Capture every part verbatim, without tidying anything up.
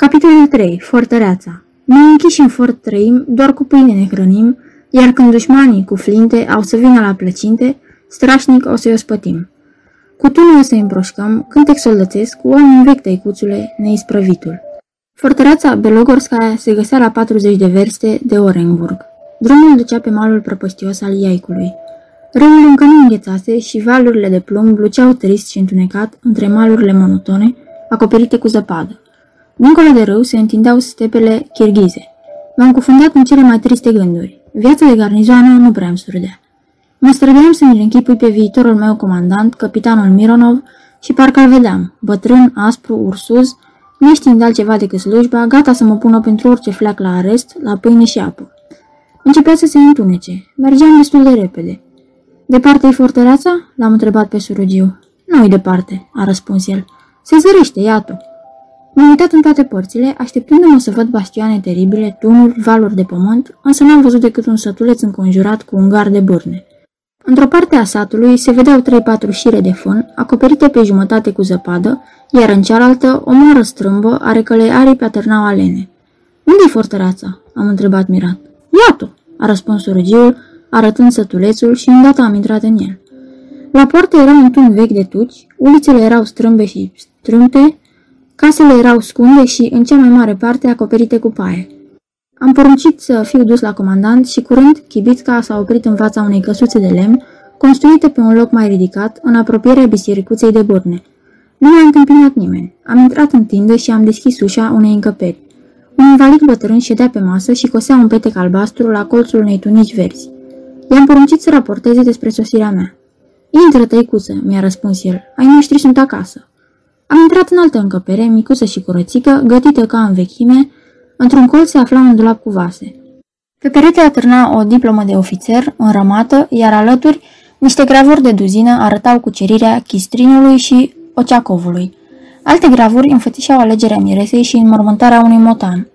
Capitolul trei. Fortăreața. Noi închiși în fort trăim, doar cu pâine ne hrănim, iar când dușmanii cu flinte au să vină la plăcinte, strașnic o să-i ospătim. Cu tunul o să-i împroșcăm, cântec soldățesc, cu oameni vechi tăicuțule, neisprăvitul. Fortăreața Belogorskaia se găsea la patruzeci de verste de Orenburg. Drumul ducea pe malul prăpăstios al Iaicului. Râul încă nu înghețase și valurile de plumb luceau trist și întunecat între malurile monotone, acoperite cu zăpadă. Dincolo de râu se întindeau stepele chirghize. M-am cufundat în cele mai triste gânduri. Viața de garnizoană nu prea îmi surdea. Mă străduiam să mi-l închipui pe viitorul meu comandant, capitanul Mironov, și parcă-l vedeam, bătrân, aspru, ursuz, neștiind altceva decât slujba, gata să mă pună pentru orice fleac la arest, la pâine și apă. Începea să se întunece. Mergeam destul de repede. Departe-i fortăreața? L-am întrebat pe surugiu. Nu-i departe, a răspuns el. Se zărește, iată. M-am uitat în toate părțile, așteptându-mă să văd bastioane teribile, tunuri, valuri de pământ, însă n-am văzut decât un sătuleț înconjurat cu un gard de bârne. Într-o parte a satului se vedeau trei-patru șire de fân, acoperite pe jumătate cu zăpadă, iar în cealaltă o moară strâmbă are că le aripi atârnau alene. Unde-i fortăreața? Am întrebat mirat. Iată, a răspuns surugiul, arătând sătulețul și îndată am intrat în el. La poartă era un tun vechi de tuci, ulițele erau strâmbe și strâmte, casele erau scunde și, în cea mai mare parte, acoperite cu paie. Am poruncit să fiu dus la comandant și, curând, chibițca s-a oprit în fața unei căsuțe de lemn, construite pe un loc mai ridicat, în apropierea bisericuței de burne. Nu m-a întâmpinat nimeni. Am intrat în tindă și am deschis ușa unei încăperi. Un invalid bătrân ședea pe masă și cosea un petec albastru la colțul unei tunici verzi. I-am poruncit să raporteze despre sosirea mea. Intră, tăicuță, mi-a răspuns el. Ai noștri sunt acasă. Am intrat în altă încăpere, micuță și curățică, gătită ca în vechime. Într-un colț se afla un dulap cu vase. Pe perete atârna o diplomă de ofițer, înrămată, iar alături niște gravuri de duzină arătau cucerirea Chistrinului și Oceacovului. Alte gravuri înfățișau alegerea miresei și înmormântarea unui motan.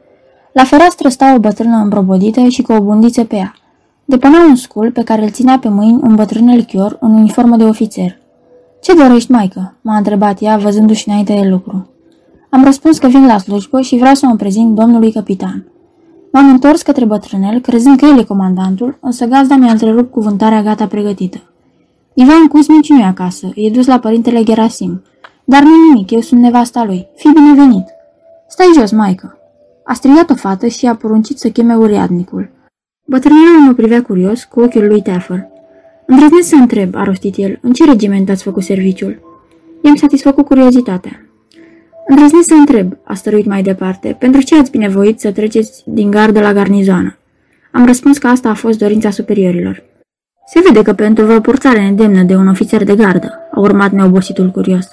La fereastră sta o bătrână îmbrobodită și cu o bundiță pe ea. Depăna un scul pe care îl ținea pe mâini un bătrân elchior în uniformă de ofițer. Ce dorești, maică?" m-a întrebat ea, văzându-și înainte de lucru. Am răspuns că vin la slujbă și vreau să mă prezint domnului capitan. M-am întors către bătrânel, crezând că el e comandantul, însă gazda mi-a întrerupt cuvântarea gata pregătită. Ivan Kuzmich nu e acasă, e dus la părintele Gerasim. Dar nu nimic, eu sunt nevasta lui. Fii binevenit." Stai jos, maică." A strigat o fată și a poruncit să cheme uriadnicul. Bătrânelul mă privea curios, cu ochiul lui teafăr. Îndrăznesc să întreb," a rostit el, în ce regiment ați făcut serviciul?" I-am satisfăcut curiozitatea. Îndrăznesc să întreb," a stăruit mai departe, pentru ce ați binevoit să treceți din gardă la garnizoană?" Am răspuns că asta a fost dorința superiorilor. Se vede că pentru vă purtare nedemnă de un ofițer de gardă," a urmat neobositul curios.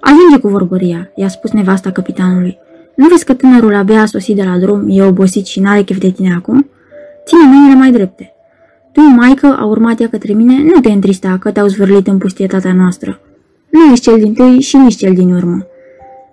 Ajunge cu vorbăria," i-a spus nevasta capitanului. Nu vezi că tânărul abia a sosit de la drum, e obosit și n-are chef de tine acum? Ține mâinile mai drepte." Tu, maică," a urmat ea către mine, nu te întrista că te-au zvârlit în pustietatea noastră. Nu ești cel din tâi și nici cel din urmă.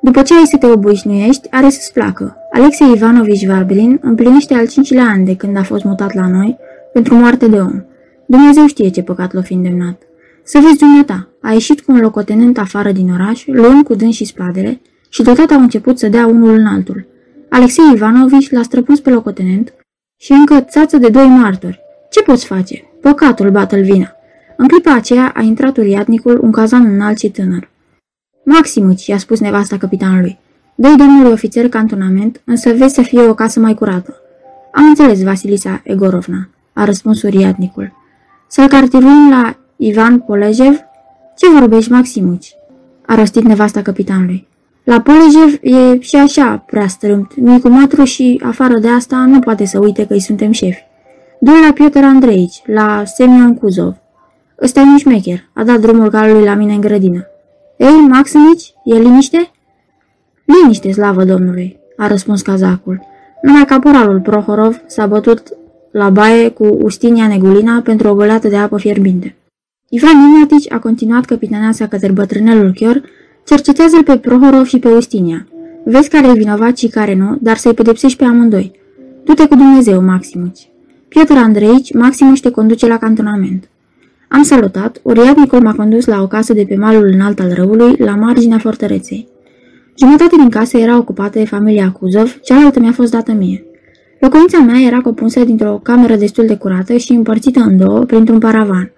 După ce ai să te obișnuiești, are să-ți placă. Alexei Ivanovici Valbelin împlinește al cincilea an de când a fost mutat la noi pentru moarte de om. Dumnezeu știe ce păcat l-o fi îndemnat. Să vezi dumneata, a ieșit cu un locotenent afară din oraș, luând cu dâns și spadele, și deodată au început să dea unul în altul. Alexei Ivanovici l-a străpuns pe locotenent și încă țață de doi martori. Ce poți face? Păcatul bată-l vina. În clipa aceea a intrat uriadnicul, un cazan înalt și tânăr. Maksimych, i-a spus nevasta capitanului. Dă-i domnului ofițer cantonament, însă vezi să fie o casă mai curată. Am înțeles, Vasilisa Egorovna, a răspuns uriadnicul. Să-l cartiruim la Ivan Polejev? Ce vorbești, Maksimych? A rostit nevasta capitanului. La Polejev e și așa prea strâmt, micul mătru și, afară de asta, nu poate să uite că îi suntem șefi. Du-l la Piotr Andrei, la Semyon Kuzov. Ăsta e un șmecher, a dat drumul calului la mine în grădină. Ei, Maksimych, e liniște? Liniște, slavă Domnului, a răspuns cazacul. Numai caporalul Prohorov s-a bătut la baie cu Ustinia Negulina pentru o găleată de apă fierbinte. Ivan Dmitrici a continuat căpitaneasa către bătrânelul chior, cercetează-l pe Prohorov și pe Ustinia. Vezi care e vinovat și care nu, dar să-i pedepsești pe amândoi. Du-te cu Dumnezeu, Maksimych. Piotr Andrei, Maksimych te conduce la cantonament. Am salutat, uriadnicul m-a condus la o casă de pe malul înalt al râului, la marginea fortăreței. Jumătate din casă era ocupată de familia Kuzov, cealaltă mi-a fost dată mie. Locuința mea era compunsă dintr-o cameră destul de curată și împărțită în două printr-un paravan.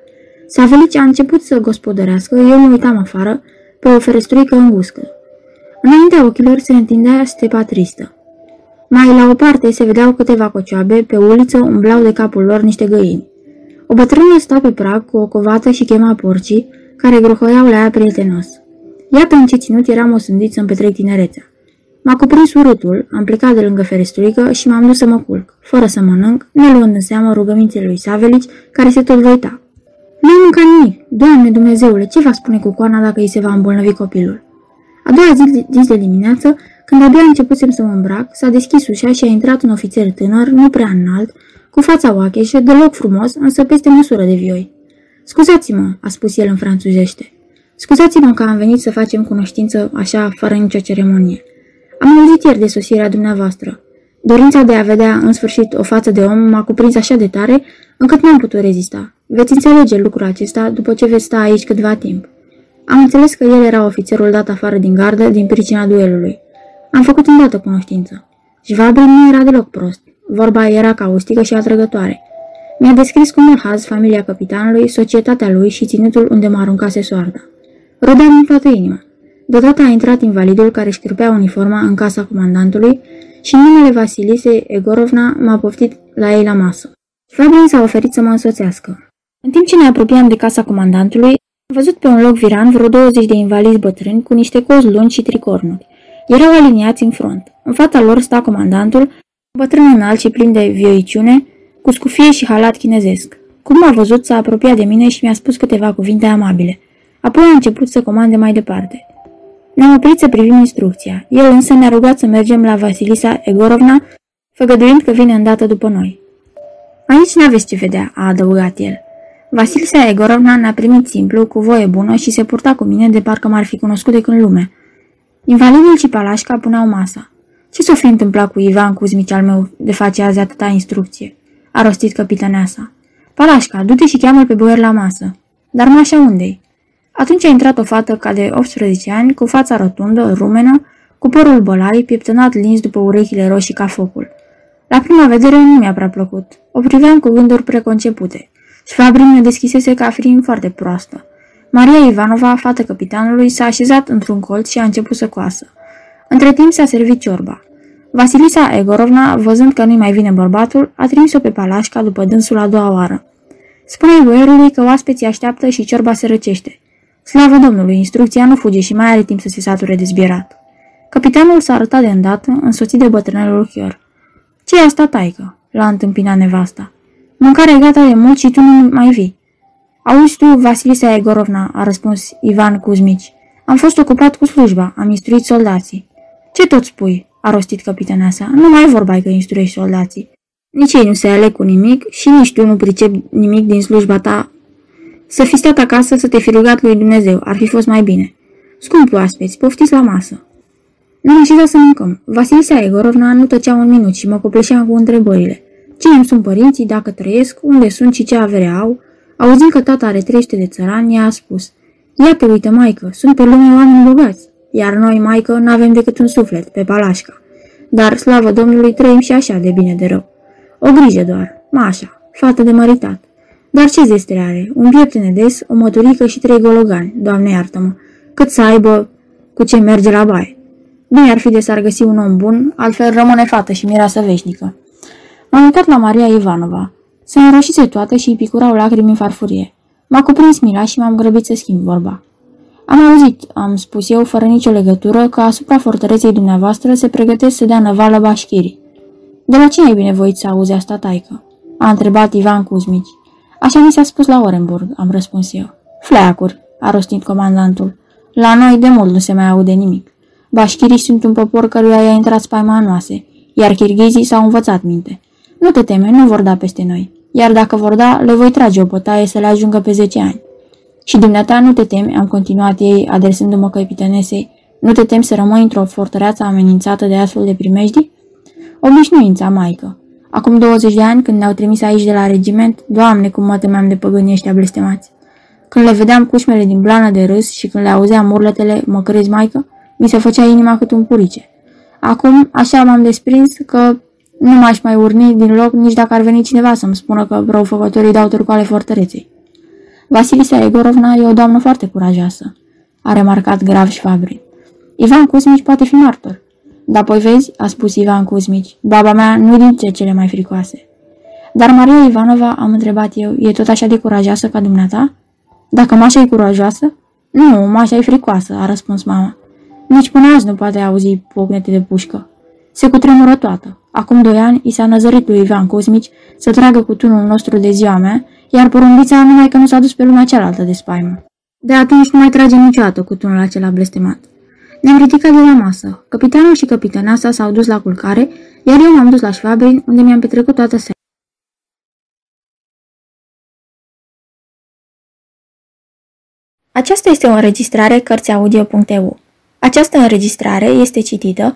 Savelici a început să gospodărească, eu mă uitam afară, pe o ferestruică înguscă. Înaintea ochilor se întindea stepa tristă. Mai la o parte se vedeau câteva cocioabe, pe uliță umblau de capul lor niște găini. O bătrână sta pe prag cu o covată și chema porcii, care grohoiau la ea prietenos. Iată în ce ținut eram osândit să-mi petrec tinerețea. M-a cuprins urâtul, am plecat de lângă ferestruică și m-am dus să mă culc, fără să mănânc, ne luând în seamă rugămințele lui Savelici, care se tot văita. Nu-i mânca nimic! Doamne Dumnezeule, ce va spune cucoana dacă îi se va îmbolnăvi copilul? A doua zi de, zi de dimineață, când abia începusem să mă îmbrac, s-a deschis ușa și a intrat un ofițer tânăr, nu prea înalt, cu fața oacheșă, deloc frumos, însă peste măsură de vioi. Scuzați-mă, a spus el în franțuzește. Scuzați-mă că am venit să facem cunoștință așa, fără nicio ceremonie. Am auzit ieri de sosirea dumneavoastră. Dorința de a vedea în sfârșit o față de om m-a cuprins așa de tare, încât n-am putut rezista. Veți înțelege lucrul acesta după ce veți sta aici câtva timp. Am înțeles că el era ofițerul dat afară din gardă din pricina duelului. Am făcut îndată cunoștință. Shvabrin nu era deloc prost. Vorba era caustică și atrăgătoare. Mi-a descris cu mult haz familia capitanului, societatea lui și ținutul unde mă aruncase soarta. Rodeam în toată inima. Deodată a intrat invalidul care își cârpea uniforma în casa comandantului și numele Vasilise Egorovna m-a poftit la ei la masă. Shvabrin s-a oferit să mă însoțească. În timp ce ne apropiam de casa comandantului, am văzut pe un loc viran vreo douăzeci de invalizi bătrâni cu niște cozi lungi și tricornuri. Erau aliniați în front. În fața lor sta comandantul, bătrân înalt și plin de vioiciune, cu scufie și halat chinezesc. Cum m-a văzut, s-a apropiat de mine și mi-a spus câteva cuvinte amabile. Apoi a început să comande mai departe. Ne-am oprit să privim instrucția. El însă ne-a rugat să mergem la Vasilisa Egorovna, făgăduind că vine îndată după noi. Aici n-aveți ce vedea, a adăugat el. Vasilisa Egorovna ne-a primit simplu, cu voie bună și se purta cu mine de parcă m-ar fi cunoscut de când lume. Invalidul și Palașca puneau masa. Ce s-o fi întâmplat cu Ivan Kuzmich al meu de face azi atâta instrucție? A rostit căpitaneasa. Palașca, du-te și cheamă-l pe boier la masă. Dar mașa unde-i? Atunci a intrat o fată ca de optsprezece ani, cu fața rotundă, rumenă, cu părul bălai, pieptănat lins după urechile roșii ca focul. La prima vedere nu mi-a prea plăcut. O priveam cu gânduri preconcepute. Shvabrin mi-o deschisese ca fiind foarte proastă. Maria Ivanova, fată căpitanului, s-a așezat într-un colț și a început să coasă. Între timp s-a servit ciorba. Vasilisa Egorovna, văzând că nu-i mai vine bărbatul, a trimis-o pe Palașca după dânsul a doua oară. Spune-i boierului că oaspeții așteaptă și ciorba se răcește. Slavă Domnului, instrucția nu fuge și mai are timp să se sature de zbierat. Capitanul s-a arătat de îndată, însoțit de bătrânelul Chior. Ce-i asta, taică?" l-a întâmpinat nevasta. Mâncarea e gata de mult și tu nu mai vii." Auzi tu, Vasilisa Egorovna," a răspuns Ivan Kuzmich. Am fost ocupat cu slujba, am instruit soldații." Ce tot spui?" a rostit căpitaneasa. Nu mai vorbai că instruiești soldații. Nici ei nu se aleg cu nimic și nici tu nu pricepi nimic din slujba ta. Să fi stat acasă, să te fi rugat lui Dumnezeu, ar fi fost mai bine. Scumpi oaspeți, poftiți la masă." Nu am așezat să mâncăm. Vasilisa Egorovna nu tăcea un minut și mă copleșea cu întrebările. Cine îmi sunt părinții, dacă trăiesc, unde sunt și ce avere au? Auzind că tata are treizeci de țărani, ea a spus, Iată, uite, maică, sunt pe lume oameni bogați, iar noi, maică, n-avem decât un suflet, pe Palașca. Dar, slavă Domnului, trăim și așa de bine de rău. O grijă doar, mașa, fată de măritat. Dar ce zestre are? Un pieptene des, o măturică și trei gologani, Doamne iartă-mă, cât să aibă cu ce merge la baie. Bine ar fi de s-ar găsi un om bun, altfel rămâne fată și mireasă veșnică. M-am uitat la Maria Ivanova. Se înroșise toată și îi picurau lacrimi în farfurie. M-a cuprins mila și m-am grăbit să schimb vorba. Am auzit, am spus eu, fără nicio legătură, că asupra fortăreței dumneavoastră se pregătesc să dea năvală bașchirii. De la cine ai binevoit să auzi asta, taică? A întrebat Ivan Kuzmich. Așa mi s-a spus la Orenburg, am răspuns eu. Fleacuri, a rostit comandantul. La noi de mult nu se mai aude nimic. Bașchirii sunt un popor căruia i-a intrat spaima anoase, iar kirghizii s-au învățat minte. Nu te teme, nu vor da peste noi, iar dacă vor da, le voi trage o bătaie să le ajungă pe zece ani. Și dumneata, nu te temi, am continuat ei, adresându-mă căpitanesei, nu te temi să rămâi într-o fortăreață amenințată de astfel de primejdii? Obișnuința, maică. Acum douăzeci de ani, când ne-au trimis aici de la regiment, Doamne, cum mă temeam de păgânii ăștia blestemați. Când le vedeam cușmele din blană de râs și când le auzeam urletele, mă crezi, maică, Mi se făcea inima cât un purice. Acum, așa m-am desprins că nu m-aș mai urni din loc nici dacă ar veni cineva să-mi spună că răufăcătorii dau târcoale fortăreței. Vasilisa Egorovna e o doamnă foarte curajoasă, a remarcat grav Shvabrin. Ivan Kuzmich poate fi martor. Dar poi vezi, a spus Ivan Kuzmich, baba mea nu din cele mai fricoase. Dar Maria Ivanova, am întrebat eu, e tot așa de curajoasă ca dumneata? Dacă mașa e curajoasă? Nu, mașa e fricoasă, a răspuns mama. Nici până azi nu poate auzi pocnete de pușcă. Se cutremură toată. Acum doi ani i s-a năzărit lui Ivan Kuzmich să tragă cu tunul nostru de ziua mea, iar porumbița numai că nu s-a dus pe lumea cealaltă de spaimă. De atunci nu mai trage niciodată cu tunul acela blestemat. Ne-am ridicat de la masă. Capitanul și capitanasa s-au dus la culcare, iar eu m-am dus la Shvabrin, unde mi-am petrecut toată seara. Aceasta este o înregistrare Cărțiaudio punct e u. Această înregistrare este citită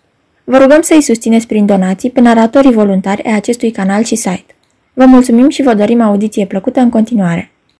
Vă rugăm să îi susțineți prin donații pe naratorii voluntari ai acestui canal și site. Vă mulțumim și vă dorim audiție plăcută în continuare!